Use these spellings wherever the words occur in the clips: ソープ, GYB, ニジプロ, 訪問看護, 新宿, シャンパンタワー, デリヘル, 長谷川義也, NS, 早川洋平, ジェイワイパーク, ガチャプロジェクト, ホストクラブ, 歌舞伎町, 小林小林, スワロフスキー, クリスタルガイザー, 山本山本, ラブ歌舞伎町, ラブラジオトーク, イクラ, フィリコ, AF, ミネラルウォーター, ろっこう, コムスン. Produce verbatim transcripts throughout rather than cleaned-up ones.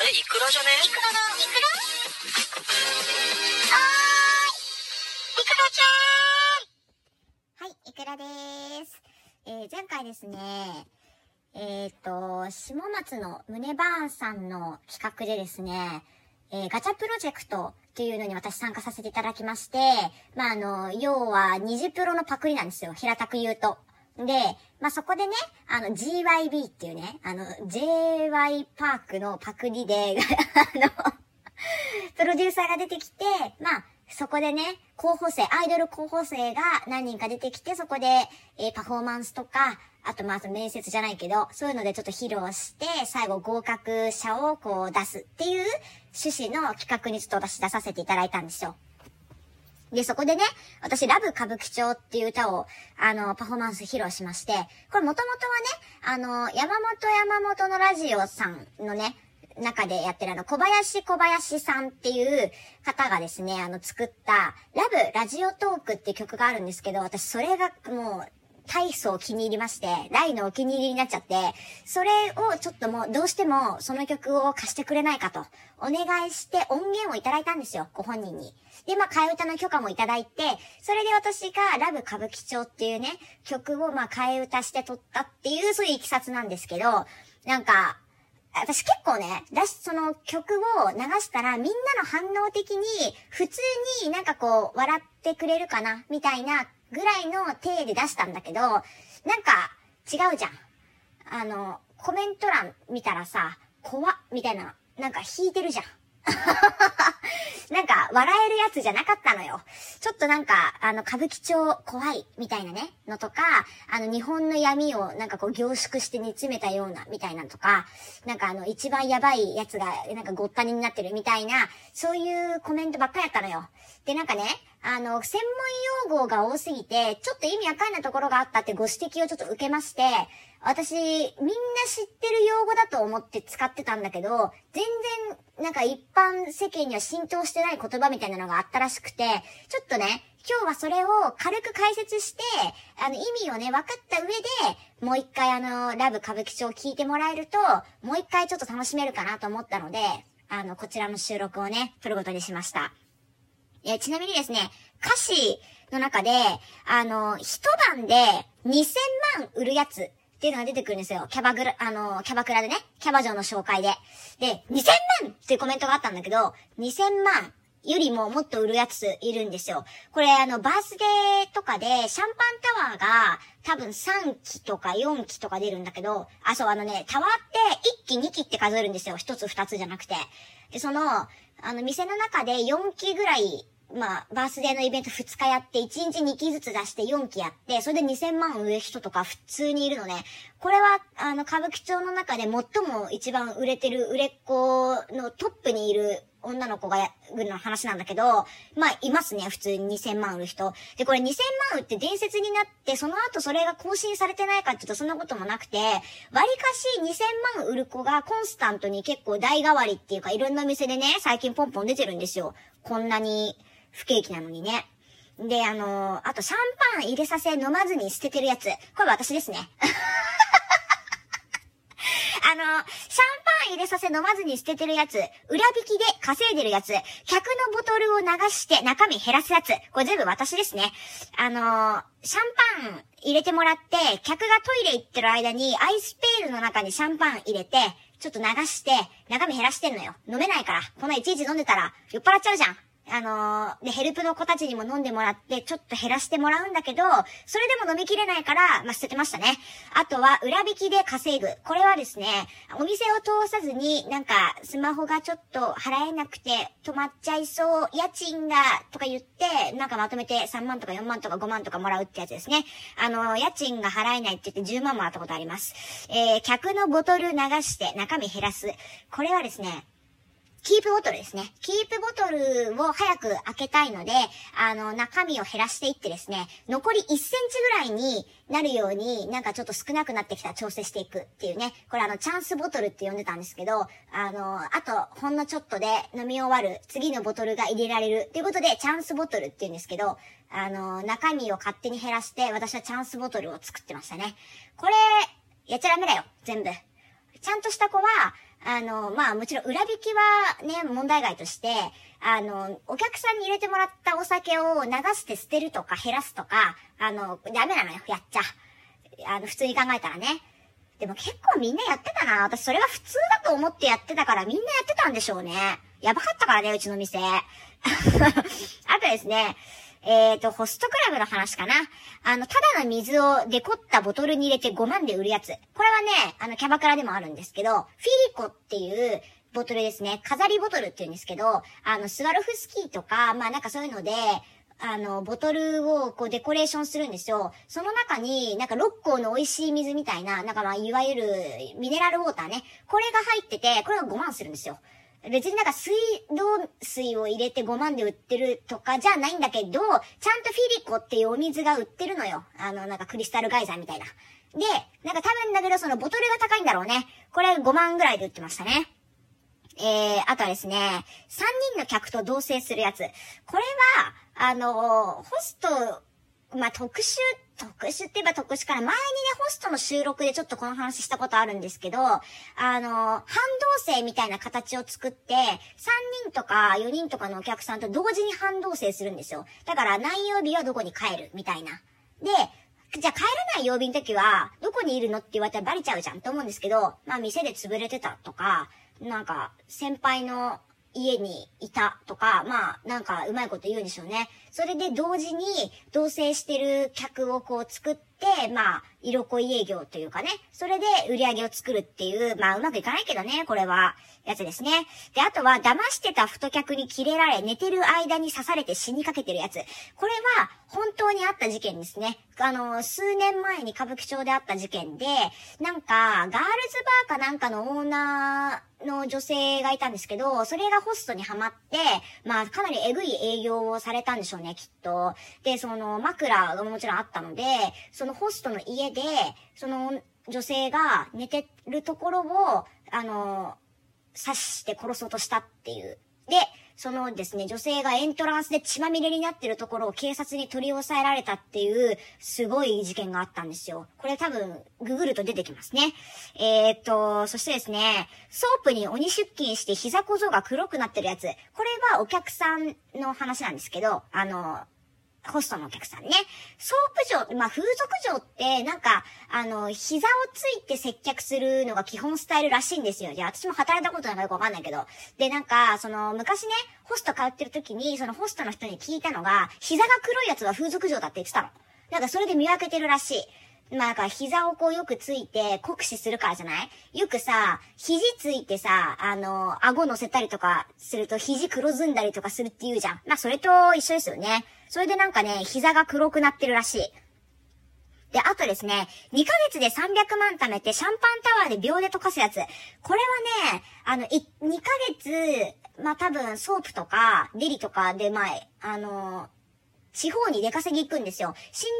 あれイクラじゃね？イクラだ、イクラ？はーい、イクラちゃーん。はい、イクラです。えー、前回ですね、えっと、下松の胸バーンさんの企画でですね、えー、ガチャプロジェクトというのに私参加させていただきまして、まあ、あの、要は、ニジプロのパクリなんですよ。平たく言うと。で、まあ、そこでね、あの、ジーワイビー っていうね、あの、ジェイワイ パークのパクリで、あの、プロデューサーが出てきて、まあ、そこでね、候補生、アイドル候補生が何人か出てきて、そこで、えー、パフォーマンスとか、あとまあ、面接じゃないけど、そういうのでちょっと披露して、最後合格者をこう出すっていう趣旨の企画にちょっと私出させていただいたんですよ。で、そこでね、私、ラブ歌舞伎町っていう歌を、あの、パフォーマンス披露しまして、これもともとはね、あの、山本山本のラジオさんのね、中でやってるあの、小林小林さんっていう方がですね、あの、作った、ラブラジオトークっていう曲があるんですけど、私、それがもう、大層気に入りまして、大のお気に入りになっちゃって、それをちょっともうどうしてもその曲を貸してくれないかと、お願いして音源をいただいたんですよ、ご本人に。で、まあ、替え歌の許可もいただいて、それで私がラブ歌舞伎町っていうね、曲をまあ、替え歌して撮ったっていう、そういういきさつなんですけど、なんか、私結構ね、だし、その曲を流したらみんなの反応的に、普通になんかこう、笑ってくれるかな、みたいな、ぐらいの手で出したんだけど、なんか違うじゃん。あの、コメント欄見たらさ、怖っみたいな、なんか引いてるじゃん。なんか笑えるやつじゃなかったのよ。ちょっとなんか、あの、歌舞伎町怖いみたいなね、のとか、あの、日本の闇をなんかこう凝縮して煮詰めたようなみたいなのとか、なんかあの、一番やばいやつがなんかごったにになってるみたいな、そういうコメントばっかりやったのよ。で、なんかね、あの、専門用語が多すぎて、ちょっと意味わかんないところがあったってご指摘をちょっと受けまして、私、みんな知ってる用語だと思って使ってたんだけど、全然、なんか一般世間には浸透してない言葉みたいなのがあったらしくて、ちょっとね、今日はそれを軽く解説して、あの、意味をね、分かった上で、もう一回あの、ラブ歌舞伎町を聞いてもらえると、もう一回ちょっと楽しめるかなと思ったので、あの、こちらの収録をね、撮ることにしました。え、ちなみにですね、歌詞の中で、あの、一晩でにせんまん売るやつっていうのが出てくるんですよ。キャバグラ、あの、キャバクラでね、キャバ嬢の紹介で。で、にせんまんっていうコメントがあったんだけど、にせんまんよりももっと売るやついるんですよ。これあの、バースデーとかで、シャンパンタワーが多分さんきとかよんきとか出るんだけど、あ、そう、あのね、タワーっていっきにきって数えるんですよ。ひとつふたつじゃなくて。で、その、あの、店の中でよんきぐらい、まあ、バースデーのイベントふつかやって、いちにちにきずつ出してよんきやって、それでにせんまん売る人とか普通にいるのね。これは、あの、歌舞伎町の中で最も一番売れてる売れっ子のトップにいる女の子が、ぐらいの話なんだけど、まあ、いますね、普通ににせんまん売る人。で、これにせんまん売って伝説になって、その後それが更新されてないかって言うとそんなこともなくて、割かしにせんまん売る子がコンスタントに結構代替わりっていうか、いろんな店でね、最近ポンポン出てるんですよ。こんなに不景気なのにね。で、あのー、あとシャンパン入れさせ飲まずに捨ててるやつ。これ私ですね。あの、シャンパン入れさせ飲まずに捨ててるやつ、裏引きで稼いでるやつ、客のボトルを流して中身減らすやつ、これ全部私ですね。あのー、シャンパン入れてもらって、客がトイレ行ってる間にアイスペールの中にシャンパン入れて、ちょっと流して、中身減らしてんのよ。飲めないから。こんないちいち飲んでたら酔っ払っちゃうじゃん。あのー、で、ヘルプの子たちにも飲んでもらって、ちょっと減らしてもらうんだけど、それでも飲みきれないから、まあ、捨ててましたね。あとは、裏引きで稼ぐ。これはですね、お店を通さずに、なんか、スマホがちょっと払えなくて、止まっちゃいそう、家賃が、とか言って、なんかまとめてさんまんとかよんまんとかごまんとかもらうってやつですね。あのー、家賃が払えないって言ってじゅうまんもらったことあります。えー、客のボトル流して、中身減らす。これはですね、キープボトルですね。キープボトルを早く開けたいので、あの、中身を減らしていってですね、残りいっセンチぐらいになるように、なんかちょっと少なくなってきたら調整していくっていうね。これあの、チャンスボトルって呼んでたんですけど、あの、あと、ほんのちょっとで飲み終わる、次のボトルが入れられるということで、チャンスボトルって言うんですけど、あの、中身を勝手に減らして、私はチャンスボトルを作ってましたね。これ、やっちゃダメだよ、全部。ちゃんとした子は、あの、まあもちろん裏引きはね、問題外として、あの、お客さんに入れてもらったお酒を流して捨てるとか減らすとか、あの、ダメなのよ、やっちゃ。あの、普通に考えたらね。でも結構みんなやってたな。私それが普通だと思ってやってたからみんなやってたんでしょうね。やばかったからね、うちの店。あとですね、えっと、ホストクラブの話かな。あの、ただの水をデコったボトルに入れてごまんで売るやつ。これはね、あの、キャバクラでもあるんですけど、フィリコっていうボトルですね。飾りボトルって言うんですけど、あの、スワロフスキーとか、まあなんかそういうので、あの、ボトルをこうデコレーションするんですよ。その中に、なんかろっこうの美味しい水みたいな、なんかまあ、いわゆるミネラルウォーターね。これが入ってて、これがごまんするんですよ。別になんか水道水を入れてごまんで売ってるとかじゃないんだけど、ちゃんとフィリコっていうお水が売ってるのよ。あの、なんかクリスタルガイザーみたいな。で、なんか多分だけどそのボトルが高いんだろうね。これごまんぐらいで売ってましたね。えー、あとはですね、さんにんの客と同棲するやつ。これは、あのー、ホスト、まあ、特殊、特殊って言えば特殊から、前にね、ホストの収録でちょっとこの話したことあるんですけど、あのー、半同棲みたいな形を作って、さんにんとかよにんとかのお客さんと同時に半同棲するんですよ。だから、何曜日はどこに帰るみたいな。で、じゃあ帰らない曜日の時は、どこにいるのって言われたらバレちゃうじゃんと思うんですけど、まあ、店で潰れてたとか、なんか、先輩の家にいたとか、まあ、なんか、うまいこと言うんでしょうね。それで同時に、同棲してる客をこう作って、まあ、色恋営業というかね。それで売り上げを作るっていう、まあ、うまくいかないけどね、これは、やつですね。で、あとは、騙してた太客にキレられ、寝てる間に刺されて死にかけてるやつ。これは、本当にあった事件ですね。あの、数年前に歌舞伎町であった事件で、なんか、ガールズバーかなんかのオーナーの女性がいたんですけど、それがホストにハマって、まあ、かなりエグい営業をされたんでしょうね、きっと。で、その、枕がもちろんあったので、そのホストの家で、その、女性が寝てるところを、あの、刺して殺そうとしたっていう。で、そのですね、女性がエントランスで血まみれになってるところを警察に取り押さえられたっていう、すごい事件があったんですよ。これ多分、ググると出てきますね。えー、っと、そしてですね、ソープに鬼出勤して膝小僧が黒くなってるやつ。これはお客さんの話なんですけど、あの、ホストのお客さんね。ソープ嬢、まあ、風俗嬢って、なんか、あの、膝をついて接客するのが基本スタイルらしいんですよ。じゃあ、私も働いたことなんかよくわかんないけど。で、なんか、その、昔ね、ホスト通ってる時に、そのホストの人に聞いたのが、膝が黒いやつは風俗嬢だって言ってたの。なんか、それで見分けてるらしい。まあ、なんか、膝をこうよくついて酷使するからじゃない?よくさ、肘ついてさ、あの、顎乗せたりとかすると肘黒ずんだりとかするって言うじゃん。まあ、それと一緒ですよね。それでなんかね、膝が黒くなってるらしい。で、あとですね、にかげつでさんびゃくまん貯めてシャンパンタワーで秒で溶かすやつ。これはね、あの、にかげつ、まあ、多分、ソープとか、デリとかで、まあ、あの、地方に出稼ぎ行くんですよ。新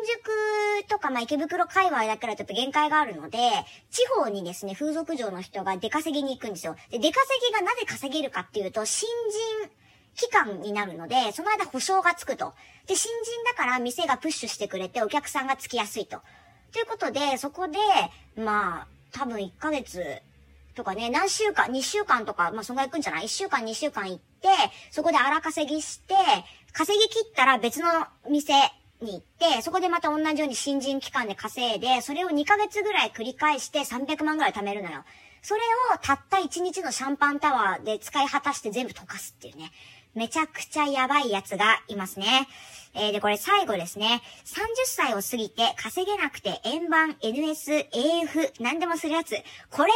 宿とか、まあ、池袋界隈だからちょっと限界があるので、地方にですね、風俗嬢の人が出稼ぎに行くんですよ。で、出稼ぎがなぜ稼げるかっていうと、新人期間になるので、その間保証がつくと。で、新人だから店がプッシュしてくれて、お客さんがつきやすいと。ということで、そこで、まあ、多分いっかげつとかね、何週間、にしゅうかんとか、まあ、そんぐらい行くんじゃない ?いっ 週間、にしゅうかん行って、そこで荒稼ぎして、稼ぎ切ったら別の店に行って、そこでまた同じように新人期間で稼いで、それをにかげつぐらい繰り返してさんびゃくまんぐらい貯めるのよ。それをたったいちにちのシャンパンタワーで使い果たして全部溶かすっていうね。めちゃくちゃやばいやつがいますね。えー、で、これ最後ですね。さんじゅっさいを過ぎて稼げなくて円盤、エヌエス、エーエフ、何でもするやつ。これ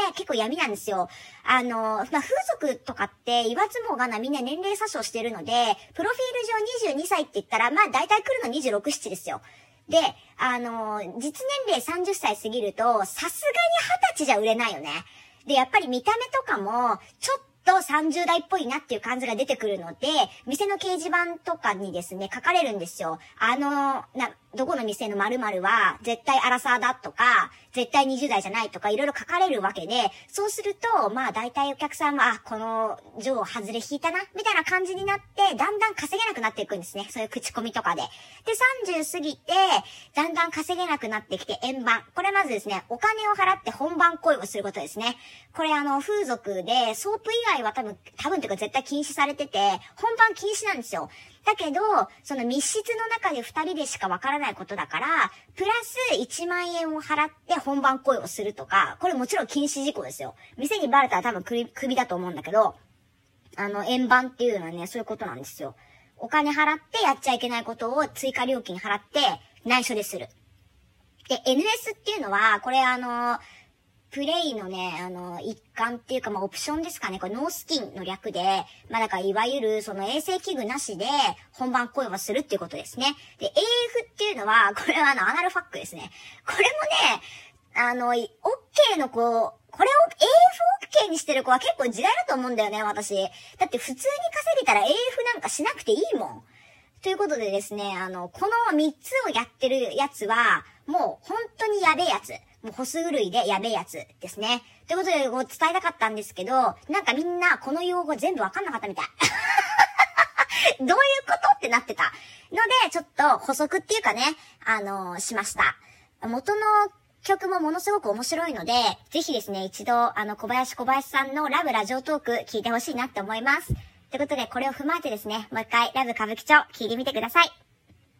がね、結構闇なんですよ。あの、まあ、風俗とかって言わずもがなみんな年齢詐称してるので、プロフィール上にじゅうにさいって言ったら、まあ、大体来るのにじゅうろく、ななですよ。で、あの、実年齢さんじゅっさい過ぎると、さすがにはたちじゃ売れないよね。で、やっぱり見た目とかも、ちょっととさんじゅう代っぽいなっていう感じが出てくるので、店の掲示板とかにですね、書かれるんですよ。あの、な、どこの店の〇〇は絶対アラサーだとか、絶対にじゅう代じゃないとかいろいろ書かれるわけで、そうすると、まあ大体お客さんも、あ、この上外れ引いたな、みたいな感じになって、だんだん稼げなくなっていくんですね。そういう口コミとかで。で、さんじゅう過ぎて、だんだん稼げなくなってきて円盤。これまずですね、お金を払って本番行為をすることですね。これあの、風俗で、ソープ以外は多分、多分というか絶対禁止されてて、本番禁止なんですよ。だけど、その密室の中で二人でしかわからないことだから、プラスいちまんえんを払って本番行為をするとか、これもちろん禁止事項ですよ。店にバレたら多分首、首だと思うんだけど、あの、円盤っていうのはね、そういうことなんですよ。お金払ってやっちゃいけないことを追加料金払って内緒でする。で、エヌエス っていうのは、これあの、プレイのね、あの、一環っていうか、まあ、オプションですかね。これ、ノースキンの略で、まあ、だから、いわゆる、その、衛生器具なしで、本番行為をするっていうことですね。で、エーエフ っていうのは、これは、あの、アナルファックですね。これもね、あの、OK の子、これを、エーエフオーケー にしてる子は結構時代だと思うんだよね、私。だって、普通に稼げたら エーエフ なんかしなくていいもん。ということでですね、あの、このみっつをやってるやつは、もう、本当にやべえやつ。もうホス狂いでやべえやつですね。ということで、こう伝えたかったんですけど、なんかみんなこの用語全部わかんなかったみたい。どういうことってなってた。ので、ちょっと補足っていうかね、あのー、しました。元の曲もものすごく面白いので、ぜひですね、一度、あの、小林小林さんのラブラジオトーク聞いてほしいなって思います。ということで、これを踏まえてですね、もう一回ラブ歌舞伎町聞いてみてください。